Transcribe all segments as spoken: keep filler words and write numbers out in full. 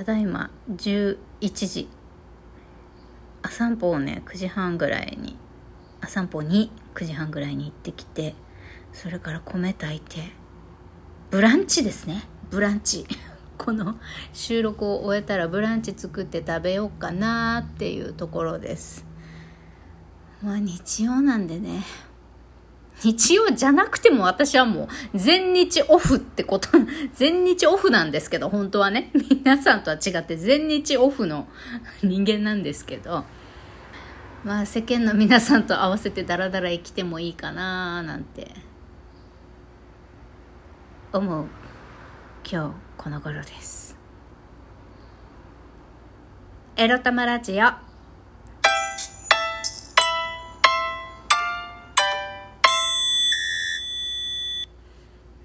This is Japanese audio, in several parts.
ただいまじゅういちじ、あ散歩をねくじはんぐらいにあ散歩にくじはんぐらいに行ってきて、それから米炊いて、ブランチですねブランチこの収録を終えたらブランチ作って食べようかなっていうところです。まあ日曜なんでね、日曜じゃなくても私はもう全日オフってこと、全日オフなんですけど、本当はね皆さんとは違って全日オフの人間なんですけど、まあ世間の皆さんと合わせてダラダラ生きてもいいかななんて思う今日この頃です。エロ玉ラジオ、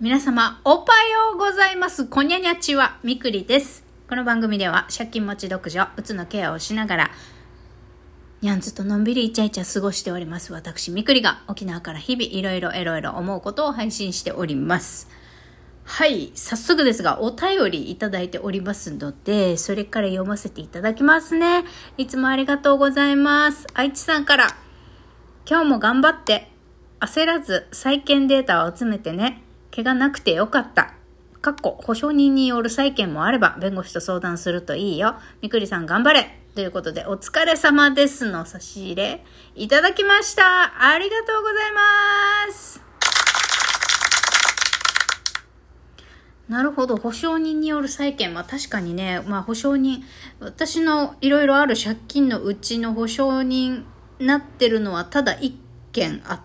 皆様おはようございます。こにゃにゃちはみくりです。この番組では借金持ち独女うつのケアをしながらにゃんずとのんびりイチャイチャ過ごしております私みくりが、沖縄から日々いろいろいろいろ思うことを配信しております。はい、早速ですがお便りいただいておりますので、それから読ませていただきますね。いつもありがとうございます。愛知さんから、今日も頑張って焦らず債券データを集めてね、怪我なくてよかった。かっこ保証人による債権もあれば弁護士と相談するといいよ。みくりさん頑張れということで、お疲れ様ですの差し入れいただきました。ありがとうございます。なるほど、保証人による債権は確かにね、まあ保証人、私のいろいろある借金のうちの保証人なってるのはただ一件あって。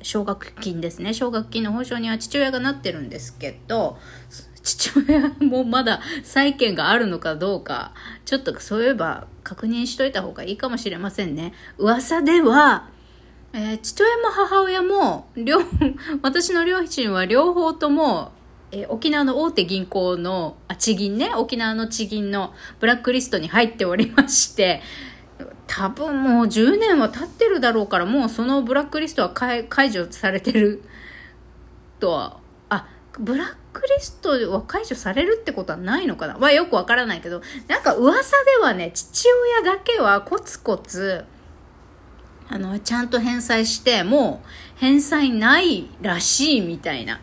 奨学金ですね。奨学金の保証には父親がなってるんですけど、父親もまだ債権があるのかどうか、ちょっとそういえば確認しといた方がいいかもしれませんね。噂では、えー、父親も母親も両私の両親は両方とも、えー、沖縄の大手銀行のあ地銀ね沖縄の地銀のブラックリストに入っておりまして、多分もうじゅうねんは経ってるだろうから、もうそのブラックリストは解除されてるとは、あ、ブラックリストは解除されるってことはないのかな、まあ、よくわからないけど、なんか噂ではね、父親だけはコツコツあのちゃんと返済して、もう返済ないらしいみたいな。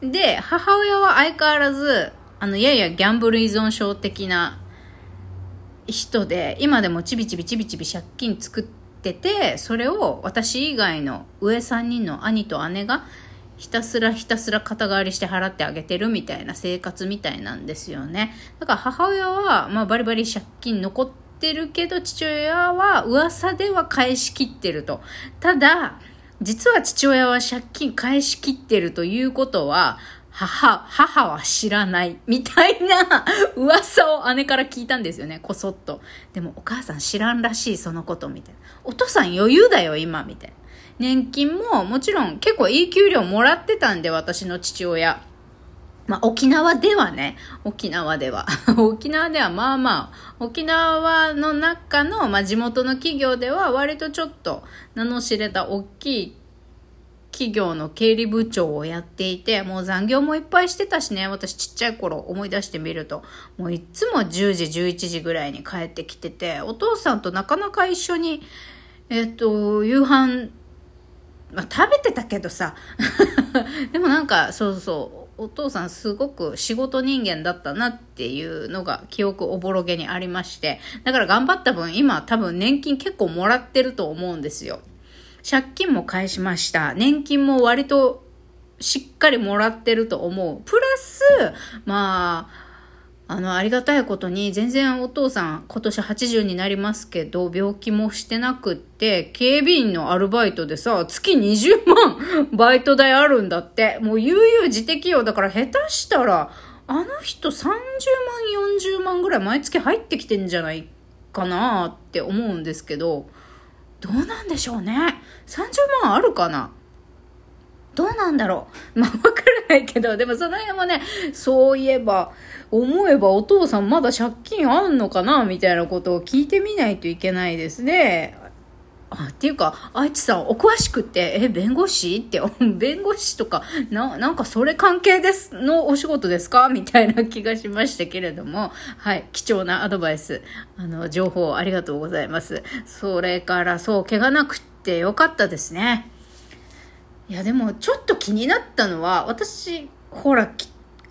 で、母親は相変わらずあのややギャンブル依存症的な人で、今でもちびちびちびちび借金作ってて、それを私以外の上さんにんの兄と姉がひたすらひたすら肩代わりして払ってあげてるみたいな生活みたいなんですよね。だから母親はまあバリバリ借金残ってるけど、父親は噂では返し切ってると。ただ実は父親は借金返し切ってるということは、母、母は知らないみたいな噂を姉から聞いたんですよね、こそっと。でもお母さん知らんらしいそのことみたいな。お父さん余裕だよ今みたいな。年金ももちろん結構いい給料もらってたんで、私の父親。まあ沖縄ではね、沖縄では沖縄ではまあまあ沖縄の中の、まあ、地元の企業では割とちょっと名の知れた大きい企業の経理部長をやっていて、もう残業もいっぱいしてたしね、私ちっちゃい頃思い出してみると、もういつもじゅうじじゅういちじぐらいに帰ってきてて、お父さんとなかなか一緒にえっと夕飯、まあ、食べてたけどさでもなんかそうそう、お父さんすごく仕事人間だったなっていうのが記憶おぼろげにありまして、だから頑張った分今多分年金結構もらってると思うんですよ。借金も返しました。年金も割としっかりもらってると思う。プラス、まあ、あの、ありがたいことに、全然お父さん、今年はちじゅうになりますけど、病気もしてなくって、警備員のアルバイトでさ、月にじゅうまんバイト代あるんだって。もう悠々自適用だから、下手したら、あの人さんじゅうまんよんじゅうまんぐらい毎月入ってきてんじゃないかなって思うんですけど、どうなんでしょうね。さんじゅうまんあるかな、どうなんだろう、まあ、わからないけど、でもその辺もね、そういえば思えばお父さんまだ借金あんのかなみたいなことを聞いてみないといけないですね。あっていうか愛知さんお詳しくて、え弁護士って弁護士とか な, なんかそれ関係ですのお仕事ですかみたいな気がしましたけれども、はい、貴重なアドバイス、あの情報ありがとうございます。それからそう怪我なくてよかったですね。いやでもちょっと気になったのは、私ほら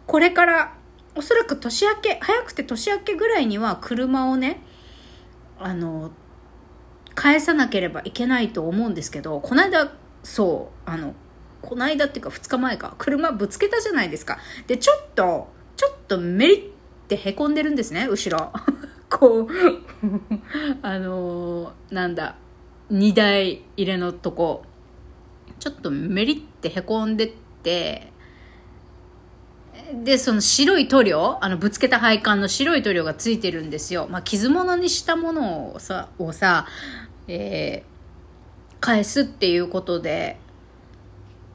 これからおそらく年明け、早くて年明けぐらいには車をね、あの返さなければいけないと思うんですけど、この間そうあのこの間っていうかふつかまえか、車ぶつけたじゃないですか。でちょっとちょっとメリってへこんでるんですね、後ろこうあのー、なんだにだい入れのとこちょっとメリってへこんでって、でその白い塗料、あのぶつけた配管の白い塗料がついてるんですよ。まあ、傷物にしたものをさ、をさ、えー、返すっていうことで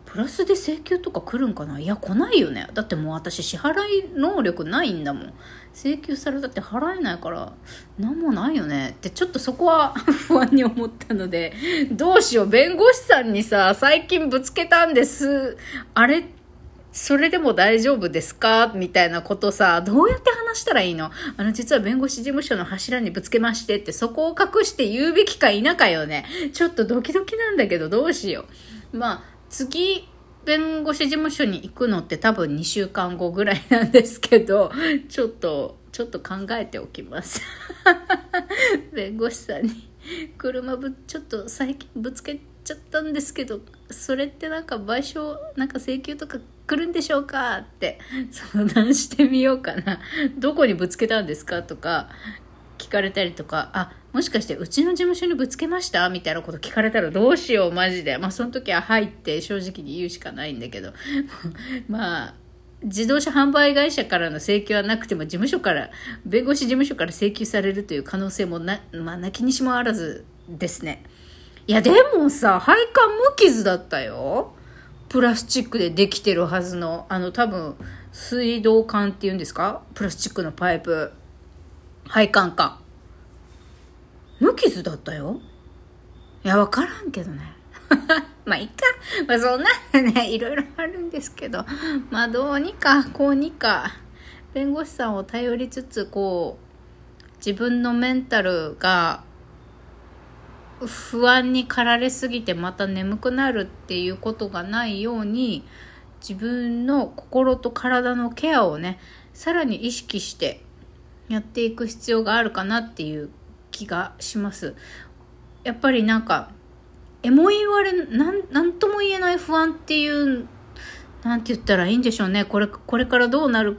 プラスで請求とか来るんかな。いや来ないよね、だってもう私支払い能力ないんだもん。請求されたって払えないからなんもないよねって、ちょっとそこは不安に思ったので、どうしよう、弁護士さんにさ最近ぶつけたんですあれってそれでも大丈夫ですかみたいなことさ、どうやって話したらいいの？あの、実は弁護士事務所の柱にぶつけましてって、そこを隠して言うべきか否かよね。ちょっとドキドキなんだけど、どうしよう。まあ、次、弁護士事務所に行くのって多分にしゅうかんごぐらいなんですけど、ちょっと、ちょっと考えておきます。弁護士さんに、車ぶ、ちょっと最近ぶつけちゃったんですけど、それってなんか賠償、なんか請求とか、来るんでしょうかって相談してみようかな。どこにぶつけたんですかとか聞かれたりとか、あ、もしかしてうちの事務所にぶつけましたみたいなこと聞かれたらどうしようマジで。まあその時ははいって正直に言うしかないんだけどまあ自動車販売会社からの請求はなくても事務所から、弁護士事務所から請求されるという可能性もな、まあ、なきにしもあらずですね。いやでもさ、配管無傷だったよ。プラスチックでできてるはずの、あの多分水道管っていうんですか、プラスチックのパイプ、配管か、無傷だったよ。いや分からんけどねまあいいか、まあ、そんなんねいろいろあるんですけど、まあどうにかこうにか弁護士さんを頼りつつ、こう自分のメンタルが不安に駆られすぎてまた眠くなるっていうことがないように、自分の心と体のケアをねさらに意識してやっていく必要があるかなっていう気がします。やっぱりなんかえも言われなん、なんとも言えない不安っていう、なんて言ったらいいんでしょうね。これ、これからどうなる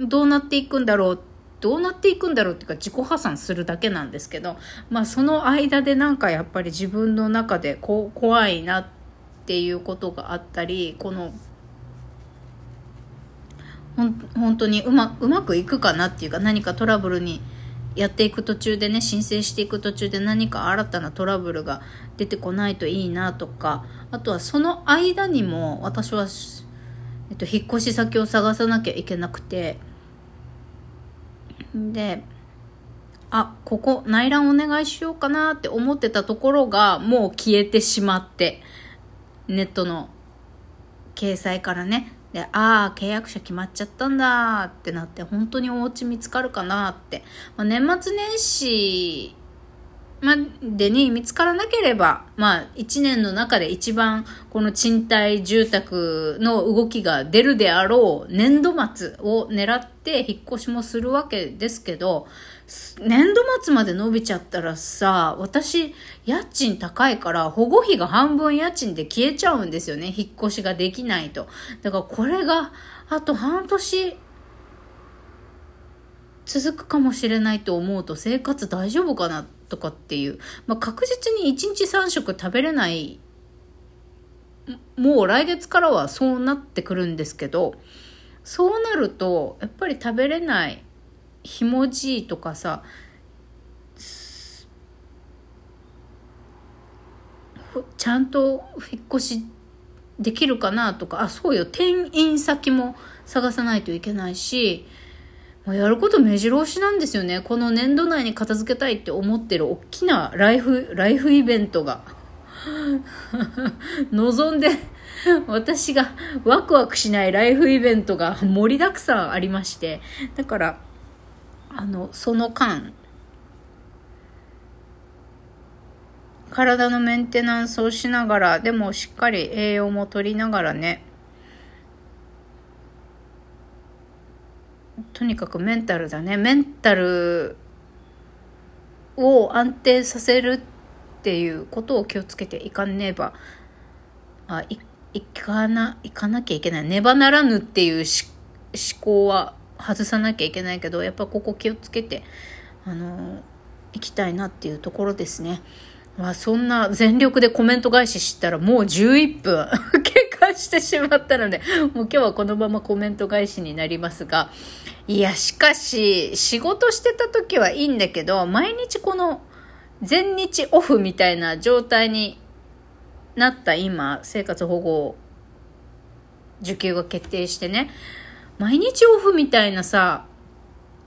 どうなっていくんだろうどうなっていくんだろうっていうか、自己破産するだけなんですけど、まあその間でなんかやっぱり自分の中でこう怖いなっていうことがあったり、このほん本当にうま、うまくいくかなっていうか、何かトラブルにやっていく途中でね、申請していく途中で何か新たなトラブルが出てこないといいなとか、あとはその間にも私は、えっと、引っ越し先を探さなきゃいけなくて、で、あ、ここ内覧お願いしようかなって思ってたところがもう消えてしまって、ネットの掲載からね、で、ああ契約者決まっちゃったんだってなって、本当にお家見つかるかなって、まあ、年末年始までに見つからなければ、まあいちねんの中で一番この賃貸住宅の動きが出るであろう年度末を狙って引っ越しもするわけですけど、年度末まで伸びちゃったらさ、私家賃高いから保護費が半分家賃で消えちゃうんですよね、引っ越しができないと。だからこれがあと半年続くかもしれないと思うと、生活大丈夫かなとかっていう、まあ、確実にいちにちさんしょく食べれない、もう来月からはそうなってくるんですけど、そうなるとやっぱり食べれないひもじいとかさ、ちゃんと引っ越しできるかなとか、あ、そうよ、転院先も探さないといけないし、まあ、やること目白押しなんですよね。この年度内に片付けたいって思ってる大きなライフ、ライフイベントが望んで私がワクワクしないライフイベントが盛りだくさんありまして、だからあのその間体のメンテナンスをしながら、でもしっかり栄養も取りながらね、とにかくメンタルだね。メンタルを安定させるっていうことを気をつけていかねば、あ、い、いかな、いかなきゃいけない。ねばならぬっていうし思考は外さなきゃいけないけど、やっぱここ気をつけて、あのー、いきたいなっていうところですね。まあ、そんな全力でコメント返ししたらもうじゅういっぷん経過してしまったので、もう今日はこのままコメント返しになりますが、いやしかし仕事してた時はいいんだけど、毎日この全日オフみたいな状態になった今、生活保護受給が決定してね、毎日オフみたいなさ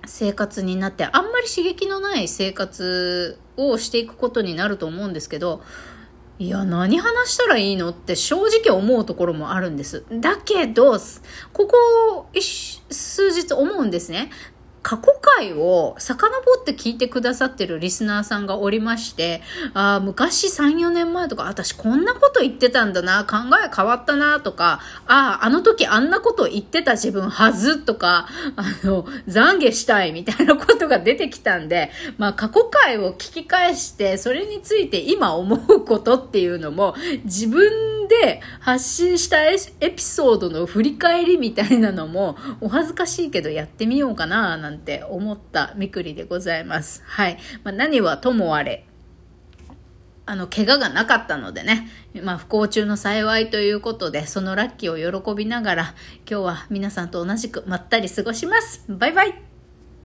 生活になって、あんまり刺激のない生活をしていくことになると思うんですけど、いや何話したらいいのって正直思うところもあるんです。だけどここ数日思うんですね。過去回を遡って聞いてくださってるリスナーさんがおりまして、あ昔 さん,よ 年前とか私こんなこと言ってたんだな、考え変わったなとか、ああの時あんなこと言ってた自分はずとか、あの懺悔したいみたいなことが出てきたんで、まあ過去回を聞き返してそれについて今思うことっていうのも自分で発信したエピソードの振り返りみたいなのもお恥ずかしいけどやってみようかななんてって思ったみくりでございます。はい。まあ、何はともあれ、あの怪我がなかったのでね、まあ、不幸中の幸いということで、そのラッキーを喜びながら今日は皆さんと同じくまったり過ごします。バイバイ。